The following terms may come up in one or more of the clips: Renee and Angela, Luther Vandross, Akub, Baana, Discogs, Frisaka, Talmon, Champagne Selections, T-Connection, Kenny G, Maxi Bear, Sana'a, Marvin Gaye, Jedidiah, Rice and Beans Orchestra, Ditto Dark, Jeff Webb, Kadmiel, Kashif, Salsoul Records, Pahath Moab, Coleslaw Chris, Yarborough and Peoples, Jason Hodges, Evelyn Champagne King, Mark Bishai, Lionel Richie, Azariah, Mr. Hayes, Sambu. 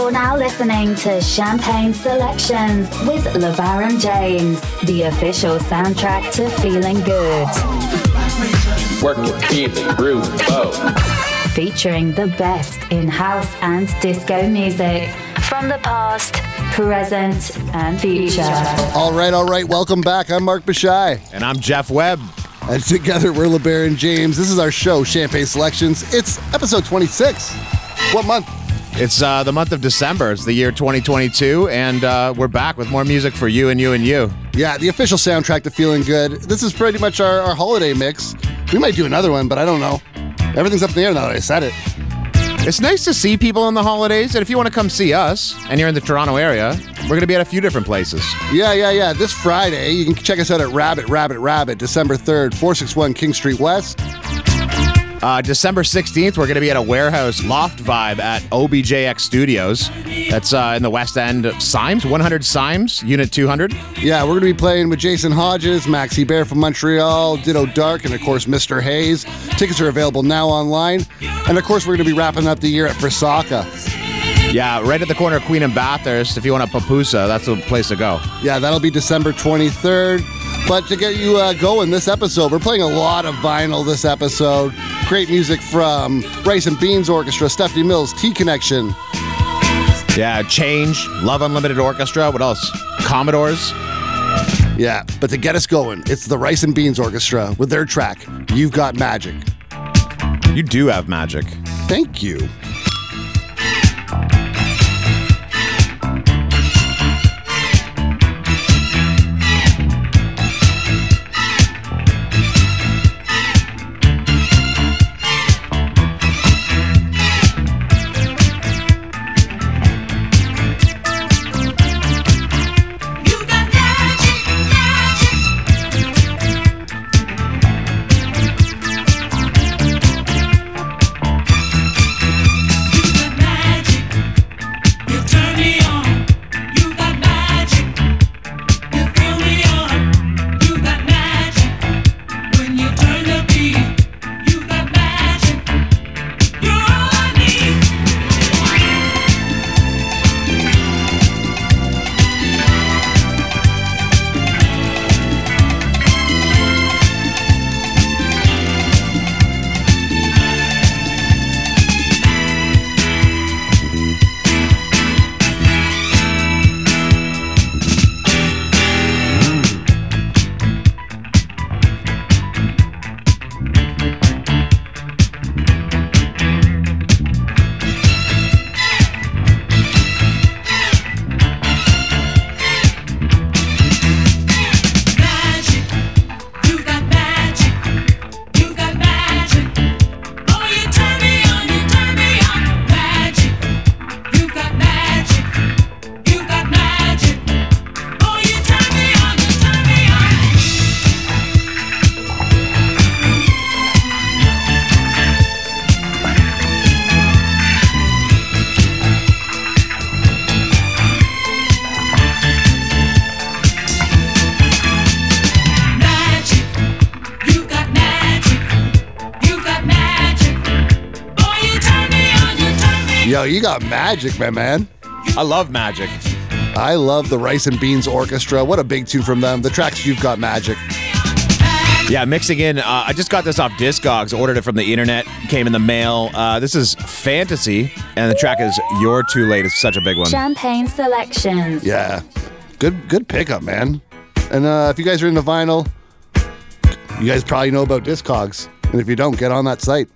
You're now listening to Champagne Selections with LeBaron James, the official soundtrack to Feeling Good. Work it, feel it, groove, oh. Featuring the best in house and disco music from the past, present, and future. All right. Welcome back. I'm Mark Bishai. And I'm Jeff Webb. And together we're LeBaron James. This is our show, Champagne Selections. It's episode 26. What month? It's the month of December. It's the year 2022, and we're back with more music for you and you and you. Yeah, the official soundtrack to Feeling Good. This is pretty much our holiday mix. We might do another one, but I don't know. Everything's up in the air now that I said it. It's nice to see people on the holidays, and if you want to come see us, and you're in the Toronto area, we're going to be at a few different places. Yeah. This Friday, you can check us out at Rabbit, December 3rd, 461 King Street West. December 16th, we're going to be at a warehouse loft vibe at OBJX Studios. That's in the West End of Symes, 100 Symes, Unit 200. Yeah, we're going to be playing with Jason Hodges, Maxi Bear from Montreal, Ditto Dark, and of course, Mr. Hayes. Tickets are available now online. And of course, we're going to be wrapping up the year at Frisaka. Yeah, right at the corner of Queen and Bathurst. If you want a pupusa, that's the place to go. Yeah, that'll be December 23rd. But to get you going this episode, we're playing a lot of vinyl this episode. Great music from Rice and Beans Orchestra, Stephanie Mills, T-Connection. Yeah, Change, Love Unlimited Orchestra. What else? Commodores. Yeah, but to get us going, it's the Rice and Beans Orchestra with their track, You've Got Magic. You do have magic. Thank you. Yo, you got magic, my man. I love magic. I love the Rice and Beans Orchestra. What a big tune from them. The tracks You've Got Magic. Yeah, mixing in. I just got this off Discogs. Ordered it from the internet. Came in the mail. This is Fantasy, and the track is You're Too Late. It's such a big one. Champagne Selections. Yeah. Good pickup, man. And if you guys are into vinyl, you guys probably know about Discogs. And if you don't, get on that site.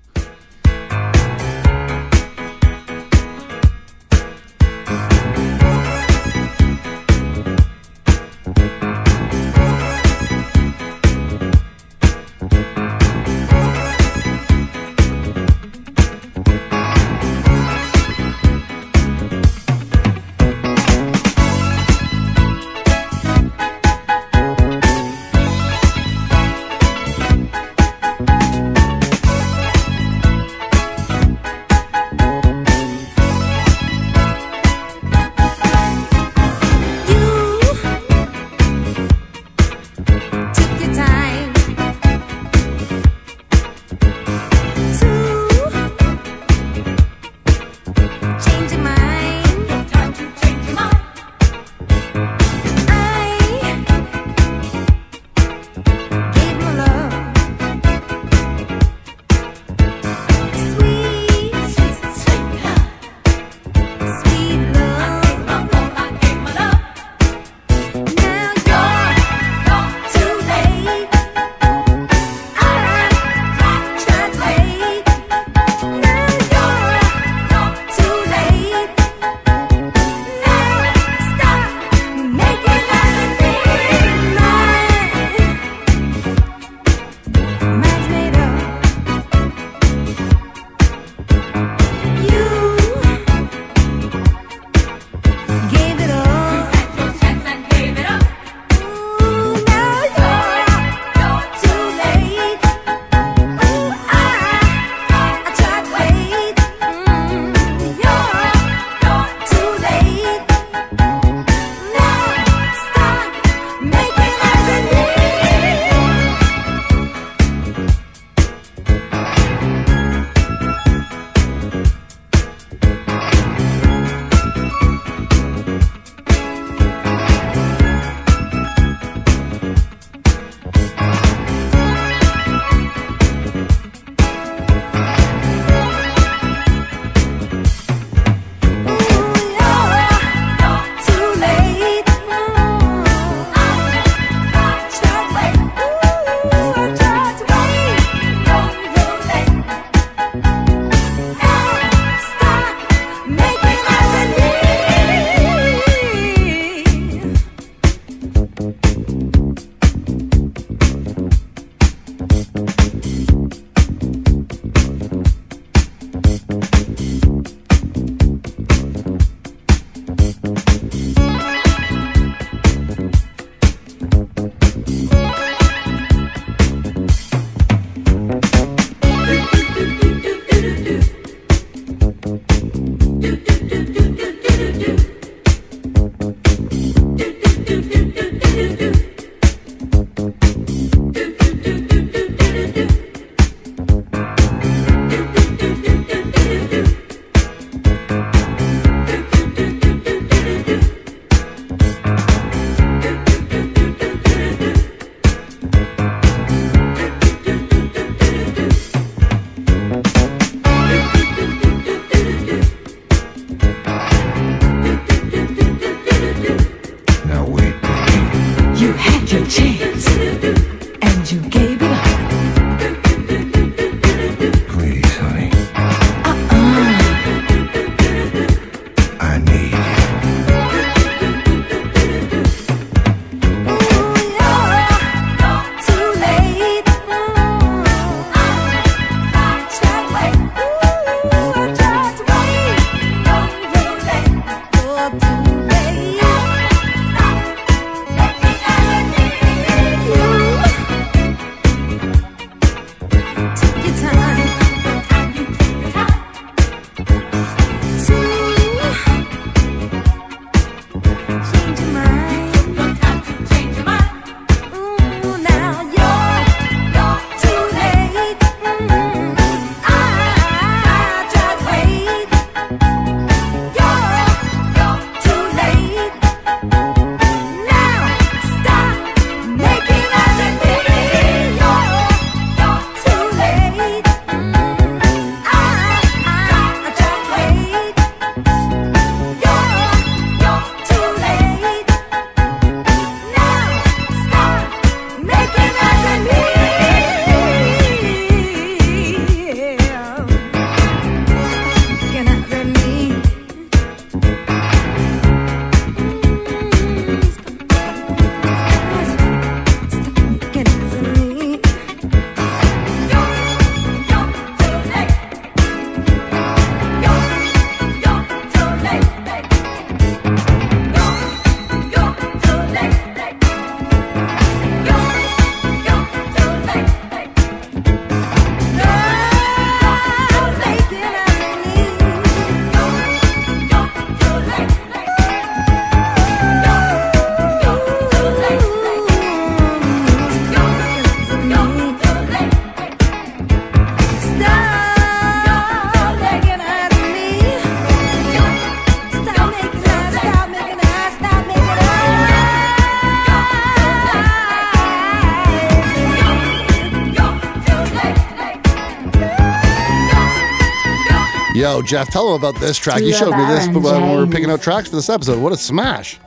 Yo, Jeff, tell them about this track. You showed me this when we were picking out tracks for this episode. What a smash.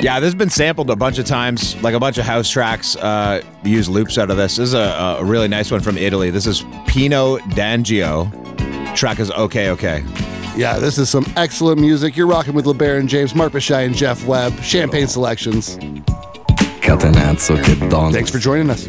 Yeah, this has been sampled a bunch of times, like a bunch of house tracks use loops out of this. This is a really nice one from Italy. This is Pino D'Angio. Track is Okay, Okay. Yeah, this is some excellent music. You're rocking with LeBaron James, Mark Bishai, and Jeff Webb. Champagne Selections. Thanks for joining us.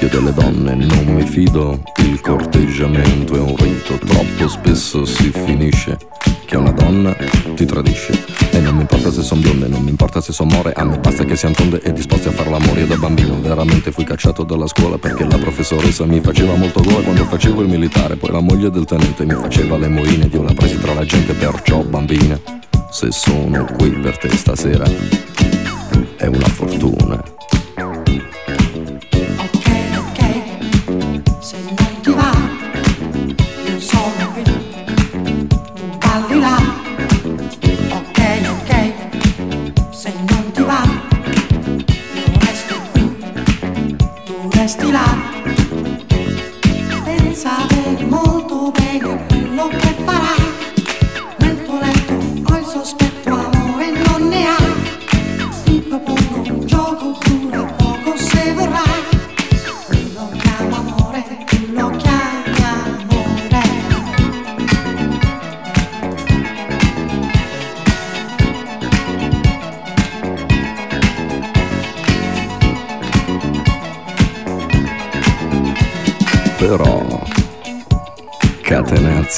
Io delle donne non mi fido, il corteggiamento è un rito, troppo spesso si finisce che una donna ti tradisce. E non mi importa se son bionde, non mi importa se son more, a me basta che siano tonde e disposte a far l'amore. Io da bambino veramente fui cacciato dalla scuola perché la professoressa mi faceva molto gola quando facevo il militare, poi la moglie del tenente mi faceva le moine, io la presi tra la gente, perciò bambina, se sono qui per te stasera è una fortuna.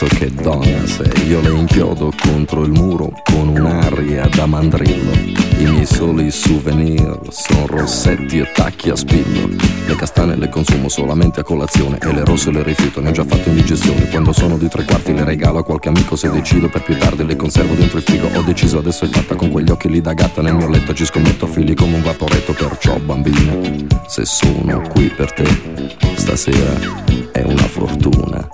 Che donna sei, io le inchiodo contro il muro con un'aria da mandrillo. I miei soli souvenir son rossetti e tacchi a spillo. Le castane le consumo solamente a colazione e le rosse le rifiuto, ne ho già fatto indigestione. Quando sono di tre quarti le regalo a qualche amico se decido, per più tardi le conservo dentro il frigo. Ho deciso, adesso è fatta, con quegli occhi lì da gatta nel mio letto ci scommetto a fili come un vaporetto. Perciò bambina, se sono qui per te stasera è una fortuna.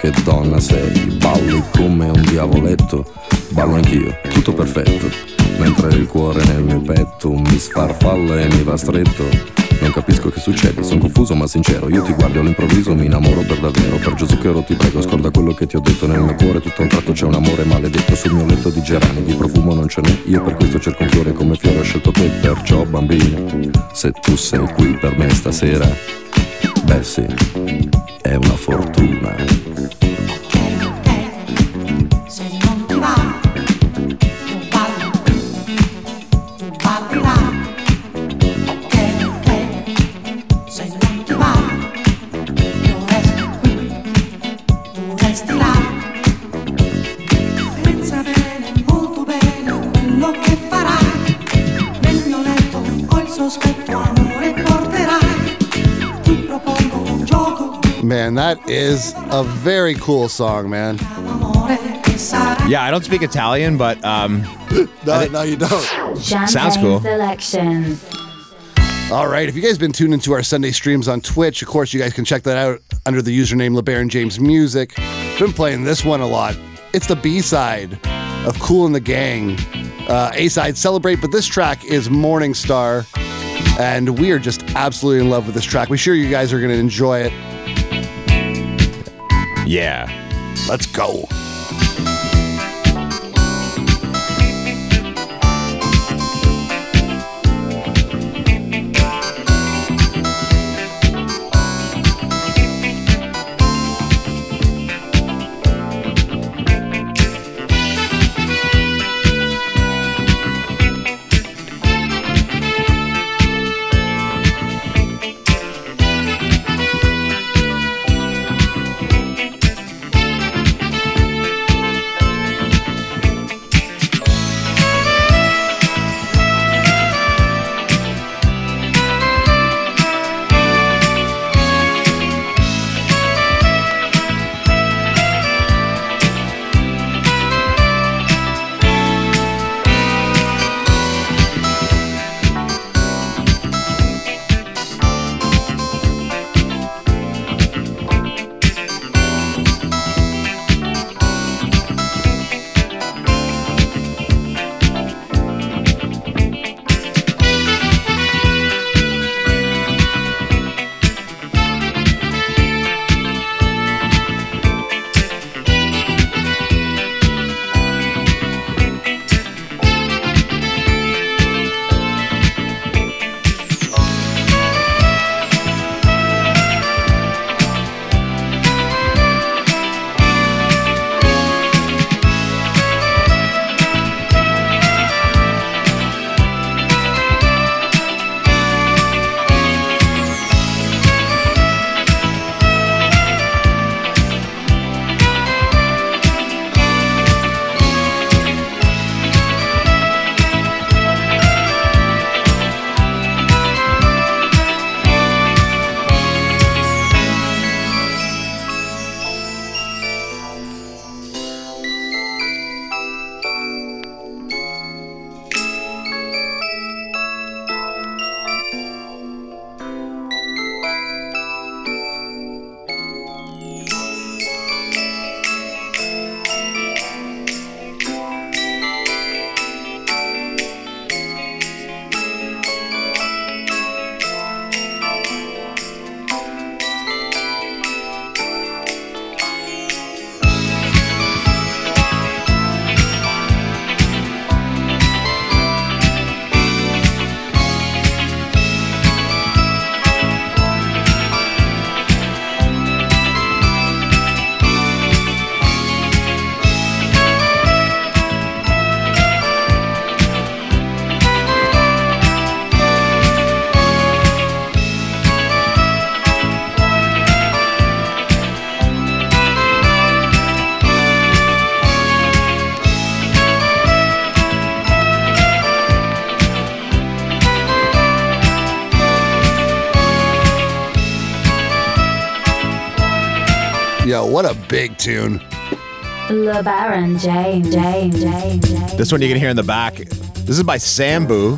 Che donna sei, balli come un diavoletto, ballo anch'io, tutto perfetto, mentre il cuore nel mio petto mi sfarfalla e mi va stretto. Non capisco che succede, sono confuso ma sincero, io ti guardo all'improvviso, mi innamoro per davvero. Per Gesù Chero ti prego, scorda quello che ti ho detto, nel mio cuore tutto un tratto c'è un amore maledetto. Sul mio letto di gerani, di profumo non ce n'è, io per questo cerco un fiore, come fiore ho scelto te. Perciò bambina, se tu sei qui per me stasera, beh sì, è una fortuna. Man, that is a very cool song, man. Yeah, I don't speak Italian, but no, you don't. Sounds cool. Selections. All right, if you guys been tuned into our Sunday streams on Twitch, of course you guys can check that out under the username LeBaron James Music. Been playing this one a lot. It's the B-side of Kool and the Gang. A-side Celebrate, but this track is Morning Star, and we are just absolutely in love with this track. We're sure you guys are going to enjoy it. Yeah, let's go. D'Angio. What a big tune. LeBaron James. This one you can hear in the back. This is by Sambu.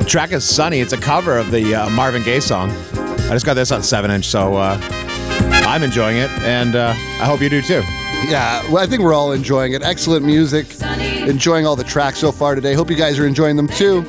The track is Sunny. It's a cover of the Marvin Gaye song. I just got this on 7-inch, so I'm enjoying it, and I hope you do too. Yeah, well, I think we're all enjoying it. Excellent music. Enjoying all the tracks so far today. Hope you guys are enjoying them too.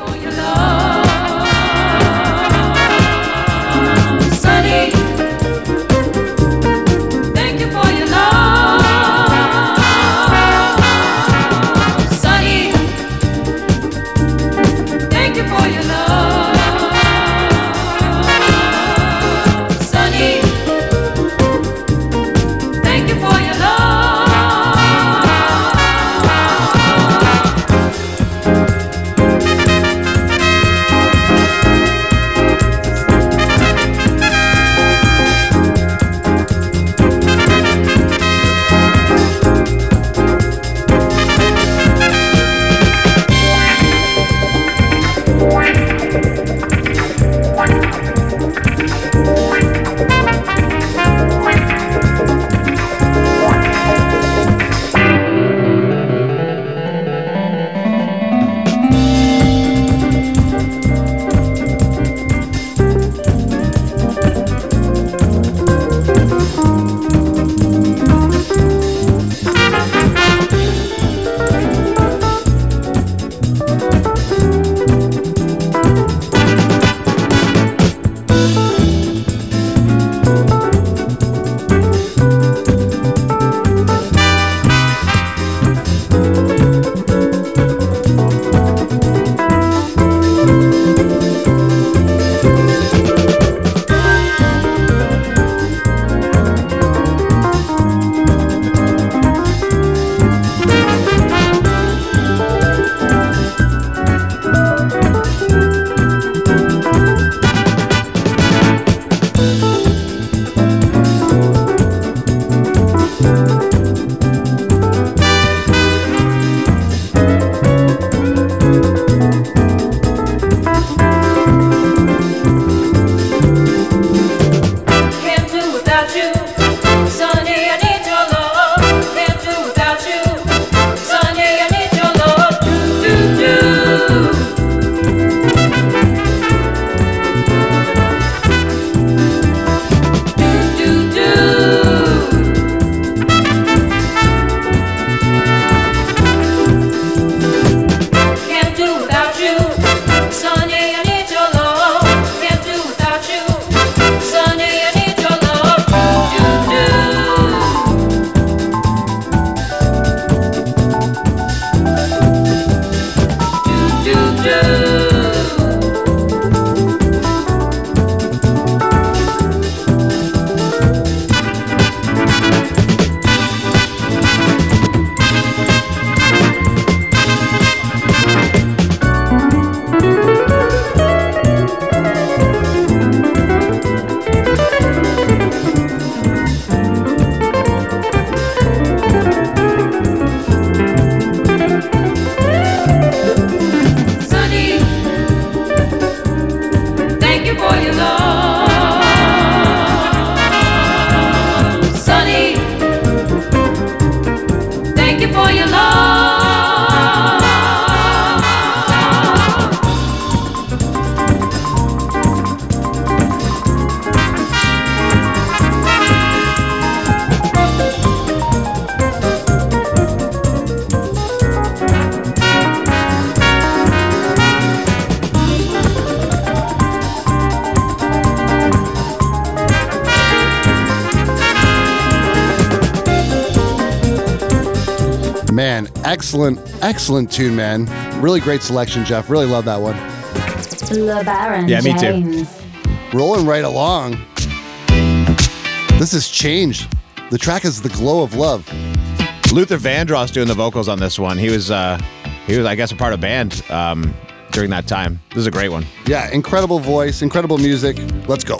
Excellent tune, man. Really great selection, Jeff. Really love that one. LeBaron James. Yeah, me too. Rolling right along. This has changed. The track is The Glow of Love. Luther Vandross doing the vocals on this one. He was, I guess, a part of a band during that time. This is a great one. Yeah, incredible voice, incredible music. Let's go.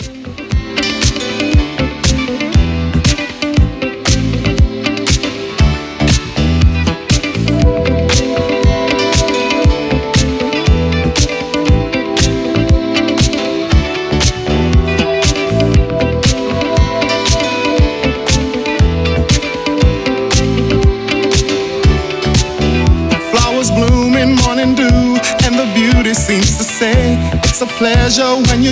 pleasure when you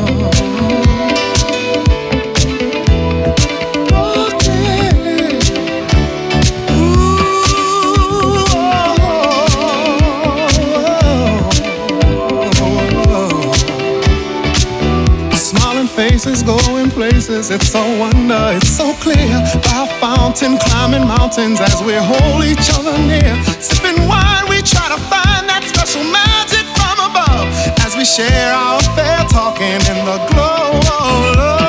Faces going places, it's so wonder, it's so clear. By a fountain, climbing mountains as we hold each other near. Sipping wine, we try to find that special magic from above as we share our affair, talking in the glow of love.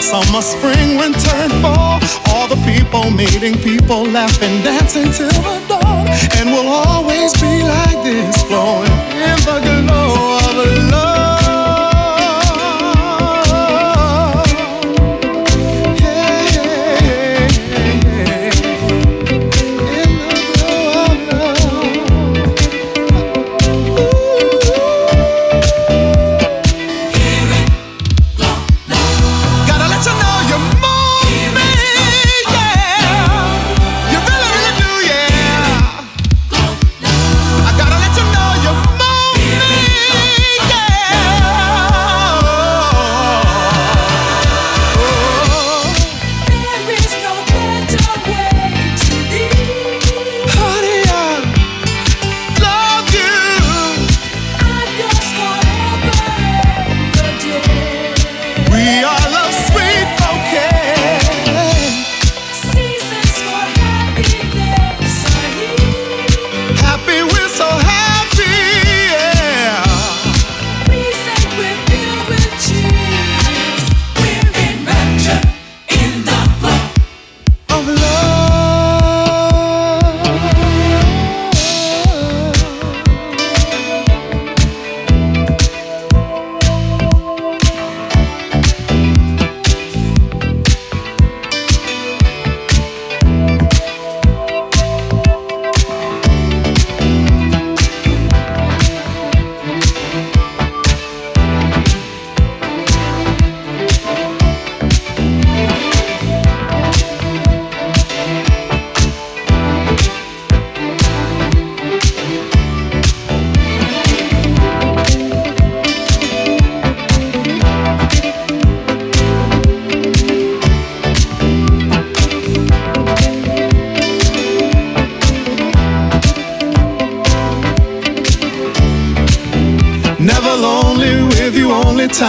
Summer, spring, winter, and fall. All the people meeting, people laughing, dancing till the dawn. And we'll always be like this, flowing in the glow of love.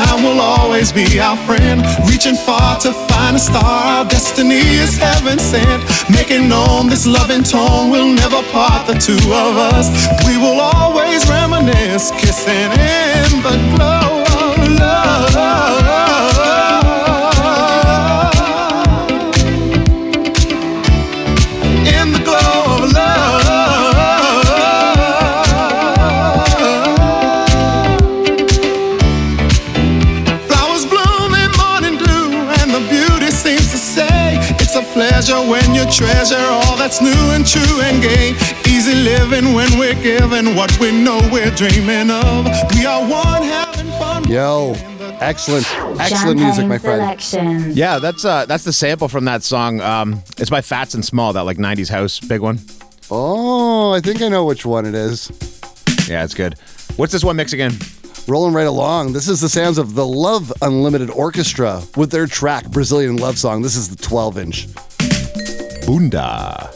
Time will always be our friend. Reaching far to find a star, our destiny is heaven sent. Making known this loving tone will never part the two of us. We will always reminisce, kissing in the glow of love. It's new and true and gay. Easy living when we're given what we know we're dreaming of. We are one having fun. Yo, excellent music, my friend. Selections. Yeah, that's the sample from that song. It's by Fats and Small, that like 90s house big one. Oh, I think I know which one it is. Yeah, it's good. What's this one mix again? Rolling right along. This is the sounds of the Love Unlimited Orchestra with their track, Brazilian Love Song. This is the 12-inch. Bunda.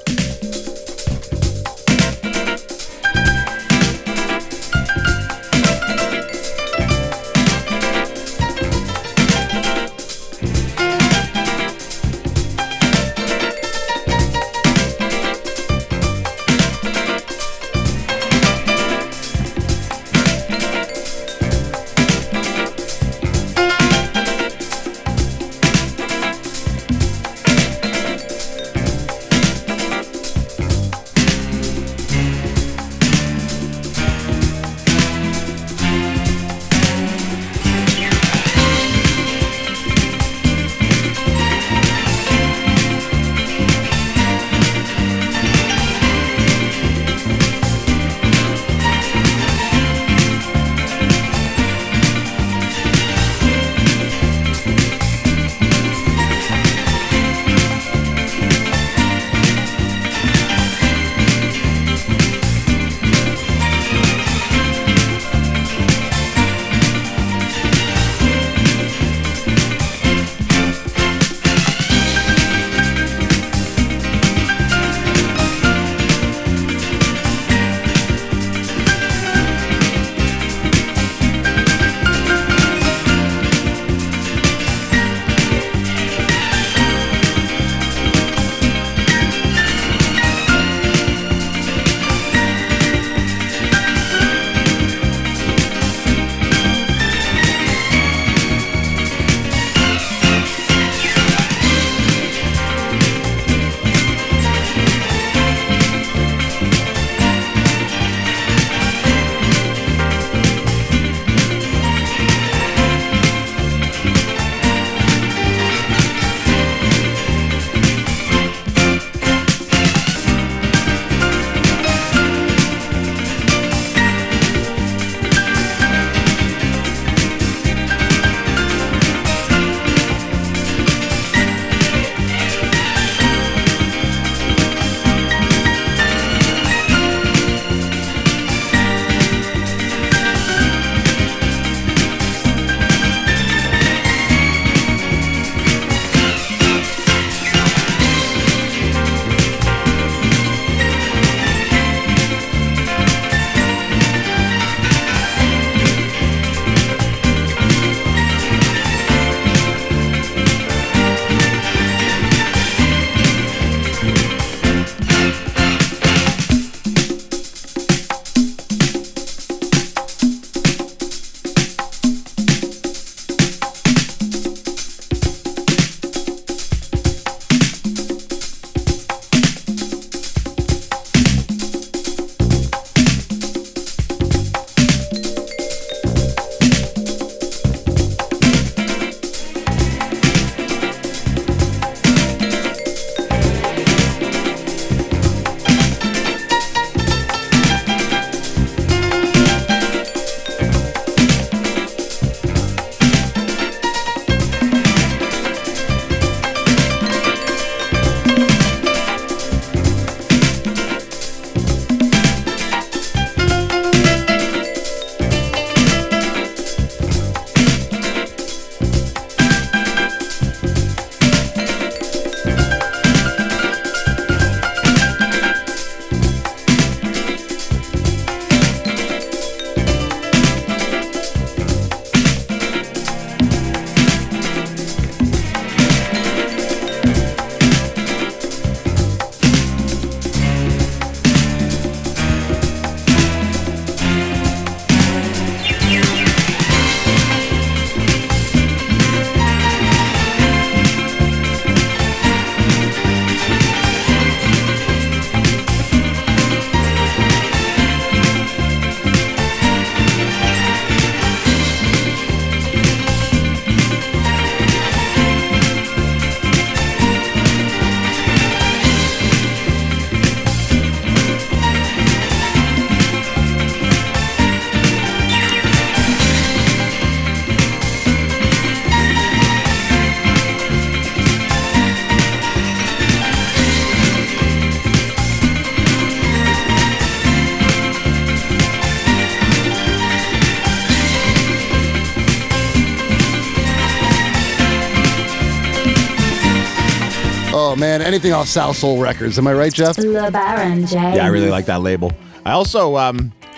Oh, man. Anything off Salsoul Records. Am I right, Jeff? LeBaron James. Yeah, I really like that label. I also, I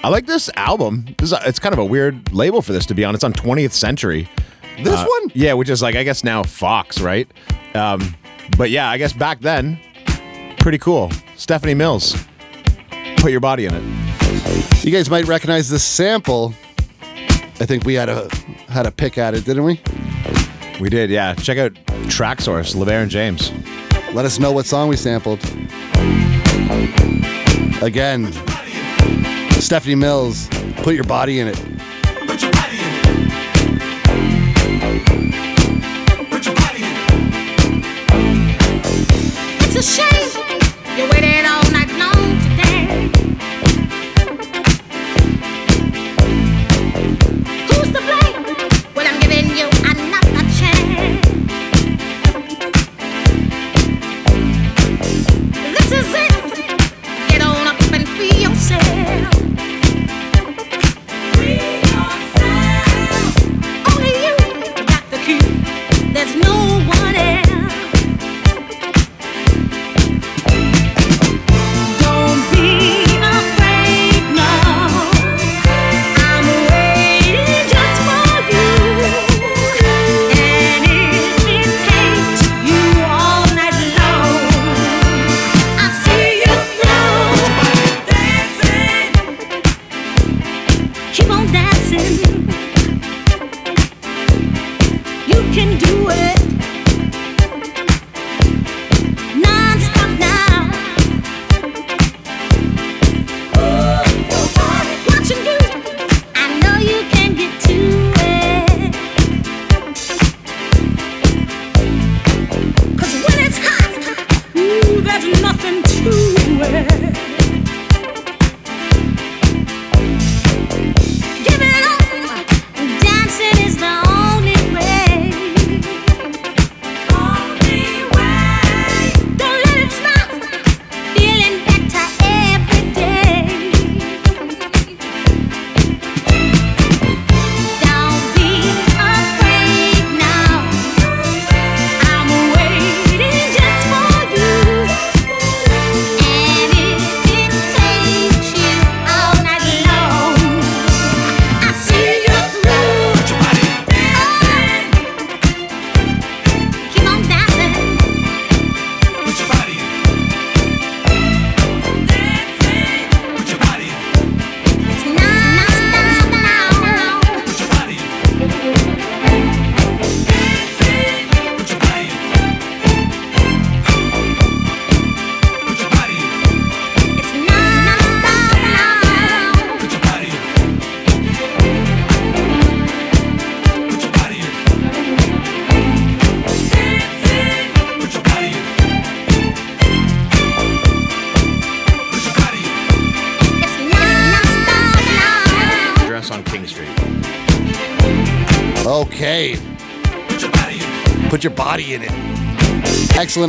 like this album. It's kind of a weird label for this, to be honest. It's on 20th Century. This one? Yeah, which is like, I guess now Fox, right? But yeah, I guess back then, pretty cool. Stephanie Mills, Put Your Body in It. You guys might recognize this sample. I think we had a pick at it, didn't we? We did, yeah. Check out Track Source, LeBaron James. Let us know what song we sampled. Again, Stephanie Mills, Put Your Body in It. Put your body in it. Put your body in it. It's a shame you waited all night long today.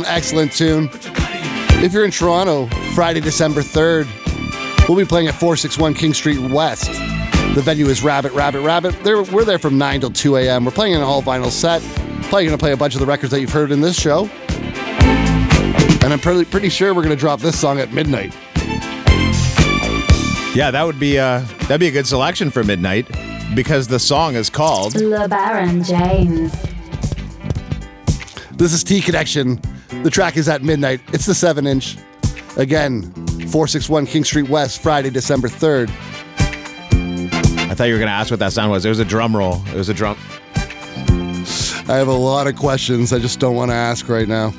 Excellent tune. If you're in Toronto, Friday, December 3rd, we'll be playing at 461 King Street West. The venue is Rabbit, Rabbit, Rabbit. We're there from 9 till 2 a.m. We're playing an all-vinyl set. Probably going to play a bunch of the records that you've heard in this show. And I'm pretty sure we're going to drop this song at midnight. Yeah, that'd be a good selection for midnight, because the song is called LeBaron James. This is T-Connection. The track is At Midnight. It's the 7-inch. Again, 461 King Street West, Friday, December 3rd. I thought you were going to ask what that sound was. It was a drum roll. It was a drum. I have a lot of questions I just don't want to ask right now.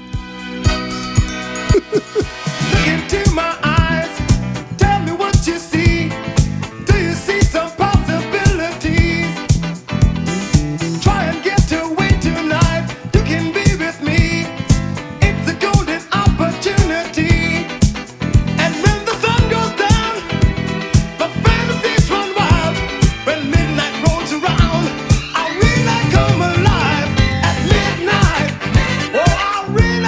Realize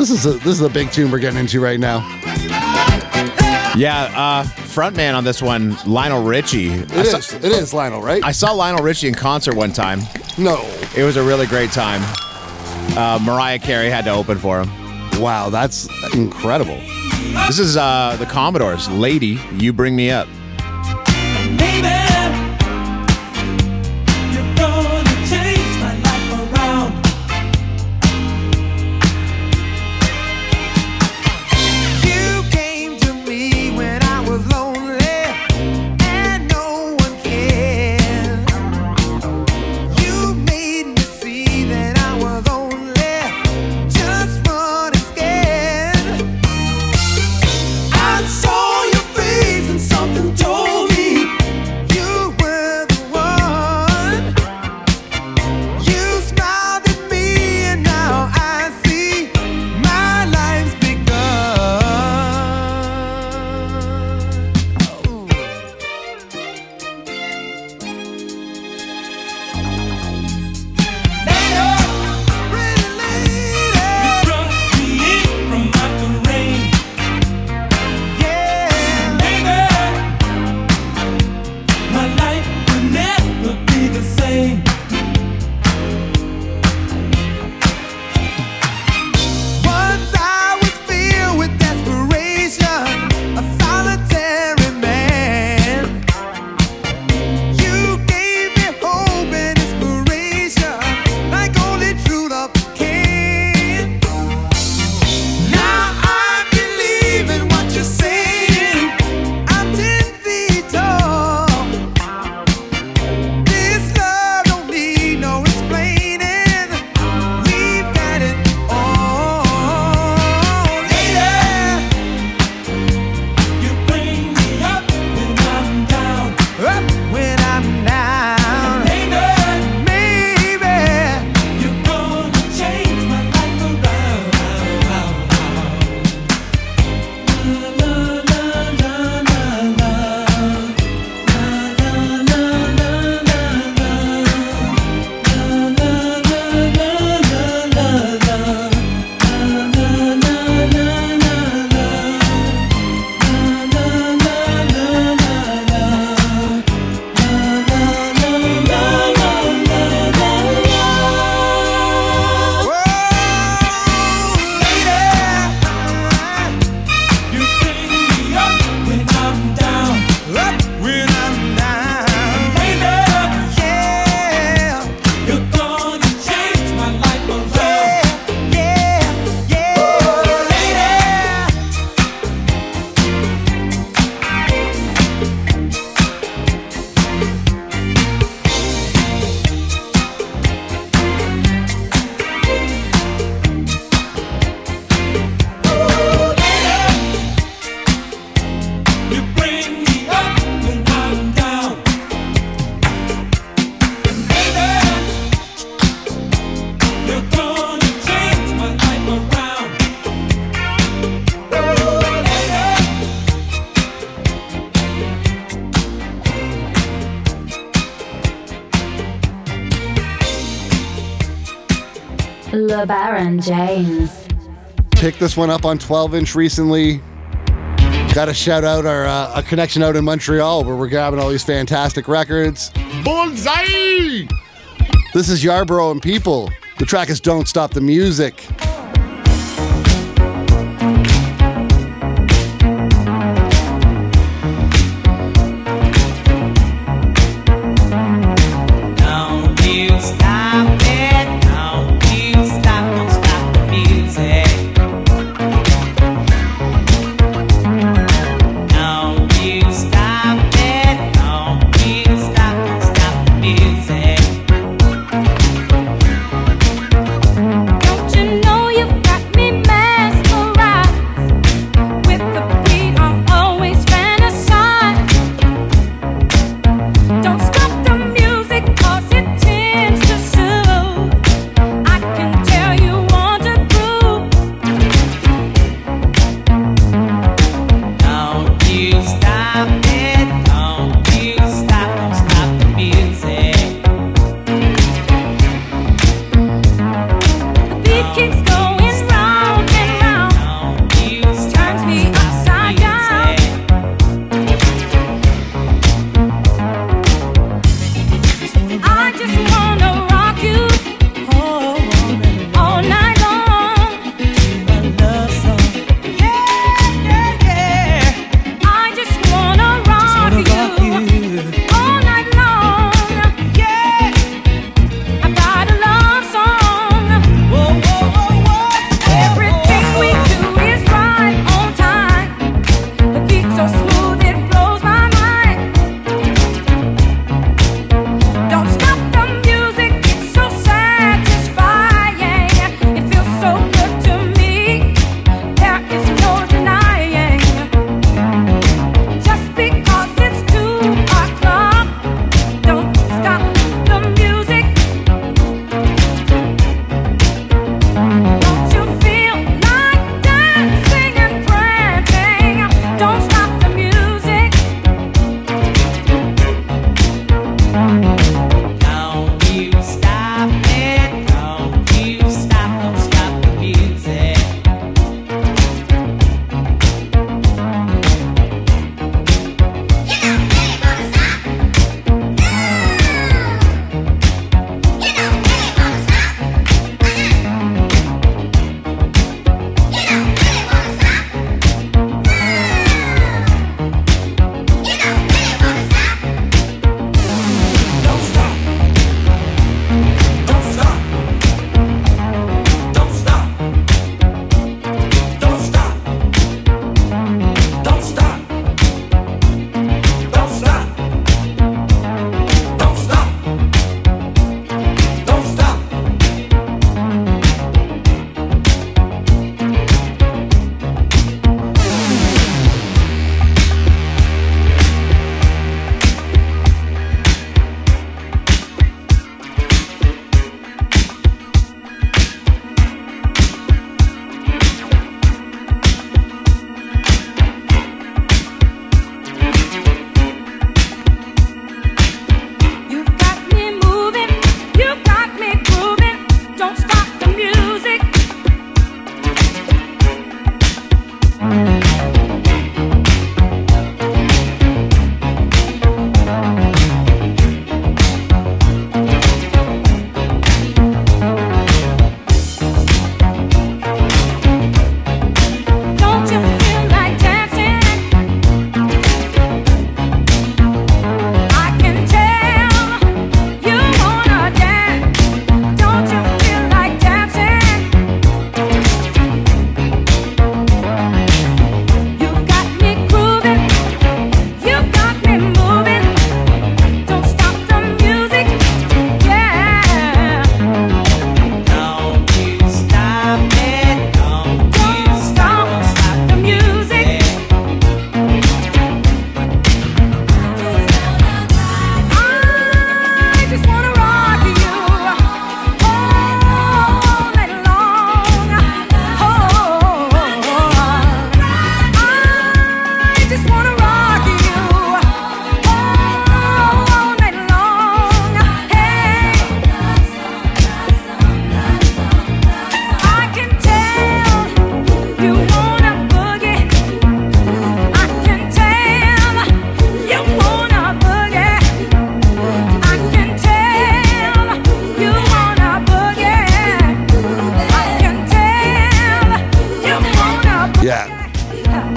This is a big tune we're getting into right now. Yeah, frontman on this one, Lionel Richie. It is Lionel, right? I saw Lionel Richie in concert one time. No. It was a really great time. Mariah Carey had to open for him. Wow, that's incredible. This is the Commodores, Lady, You Bring Me Up. LeBaron James. Picked this one up on 12 inch recently. Got to shout out our a connection out in Montreal where we're grabbing all these fantastic records. Bullseye! This is Yarborough and Peoples. The track is Don't Stop the Music. You know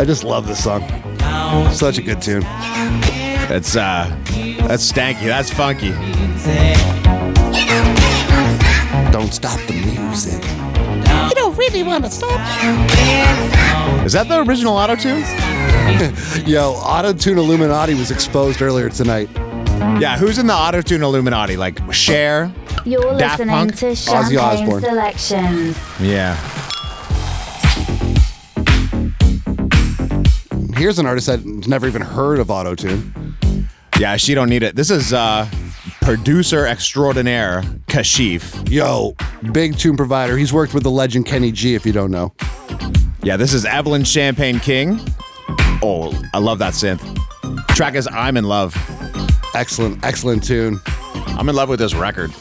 I just love this song. Such a good tune. That's stanky. That's funky. Don't stop the music. You don't really want to stop. Is that the original auto-tune? Yo, auto-tune Illuminati was exposed earlier tonight. Yeah, who's in the auto-tune Illuminati? Like Cher, You're Daft listening Punk, to Ozzy Osbourne. Selections. Yeah. Here's an artist I've never even heard of auto-tune. Yeah, she don't need it. This is producer extraordinaire, Kashif. Yo, big tune provider. He's worked with the legend Kenny G, if you don't know. Yeah, this is Evelyn Champagne King. Oh, I love that synth. Track is I'm in Love. Excellent, excellent tune. I'm in love with this record.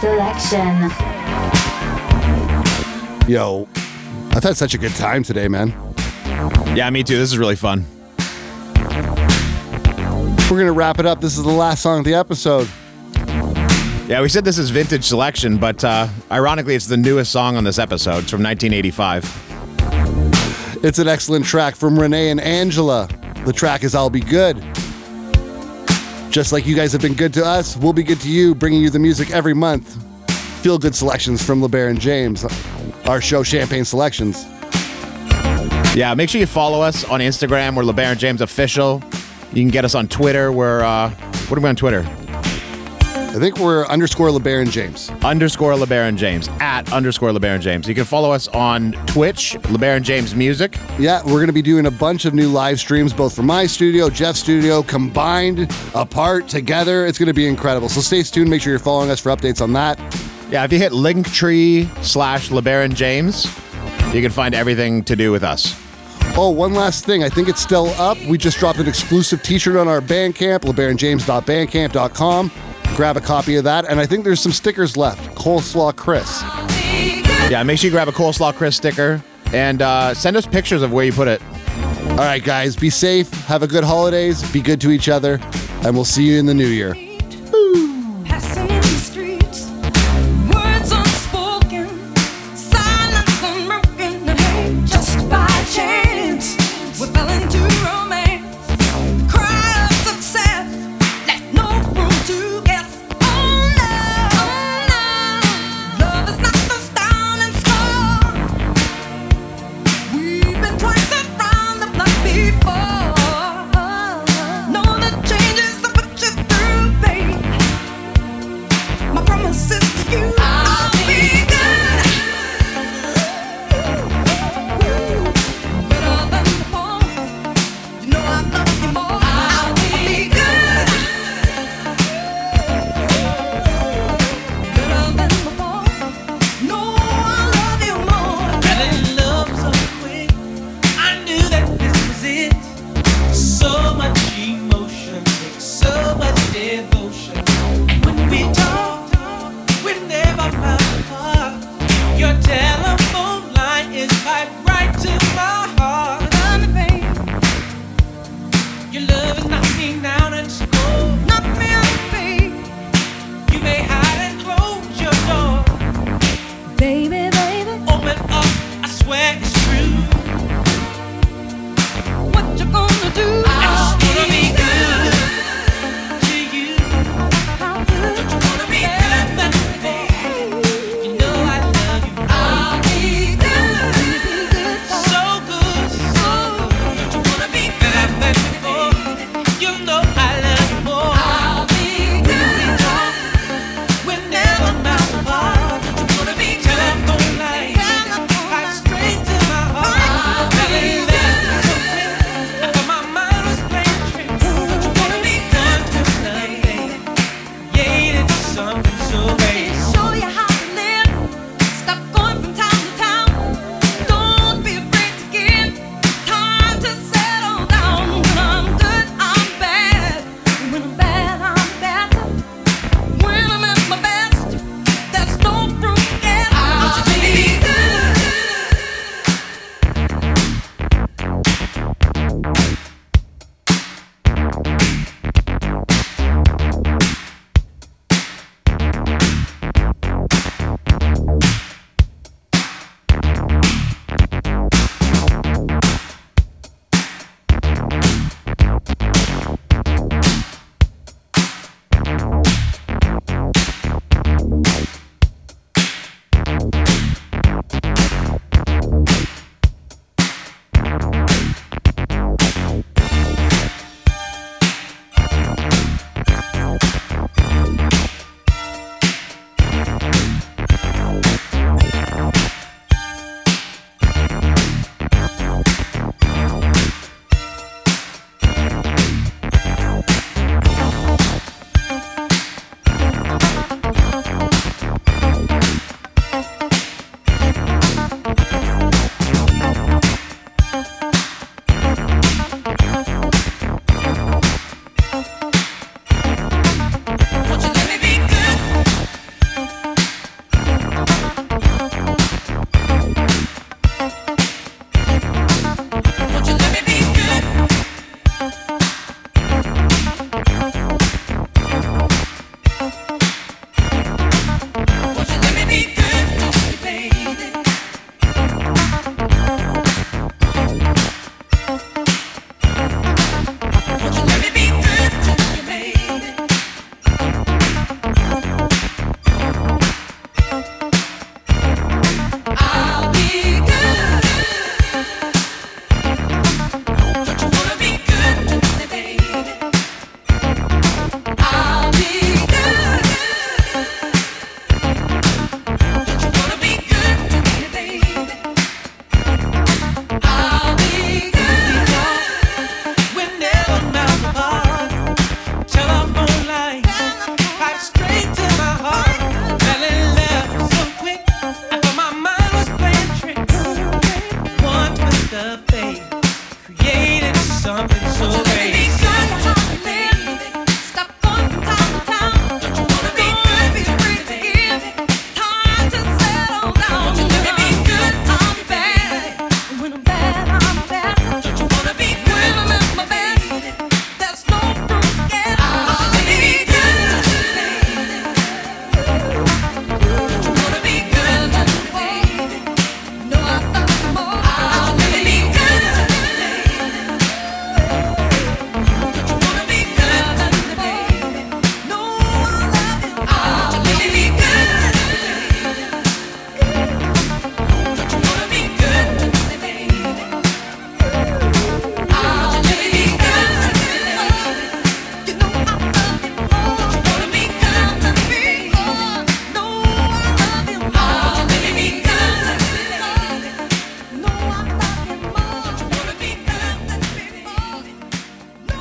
Selection. Yo, I've had such a good time today, man. Yeah, me too. This is really fun. We're gonna wrap it up. This is the last song of the episode. Yeah, we said this is vintage selection, but ironically, it's the newest song on this episode. It's from 1985. It's an excellent track from Renee and Angela. The track is I'll Be Good. Just like you guys have been good to us, we'll be good to you, bringing you the music every month. Feel good selections from LeBaron James, our show Champagne Selections. Yeah, make sure you follow us on Instagram. We're LeBaron James Official. You can get us on Twitter. What are we on Twitter? I think we're _LeBaron James. _LeBaron James. At _LeBaron James. You can follow us on Twitch, LeBaron James Music. Yeah, we're going to be doing a bunch of new live streams, both from my studio, Jeff's studio, combined, apart, together. It's going to be incredible. So stay tuned. Make sure you're following us for updates on that. Yeah, if you hit linktree/LeBaron James, you can find everything to do with us. Oh, one last thing. I think it's still up. We just dropped an exclusive t-shirt on our Bandcamp, LeBaronJames.bandcamp.com. Grab a copy of that. And I think there's some stickers left. Coleslaw Chris. Yeah, make sure you grab a Coleslaw Chris sticker. And send us pictures of where you put it. All right, guys. Be safe. Have a good holidays. Be good to each other. And we'll see you in the new year.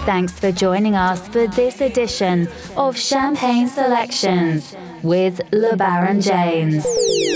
Thanks for joining us for this edition of Champagne Selections with LeBaron James.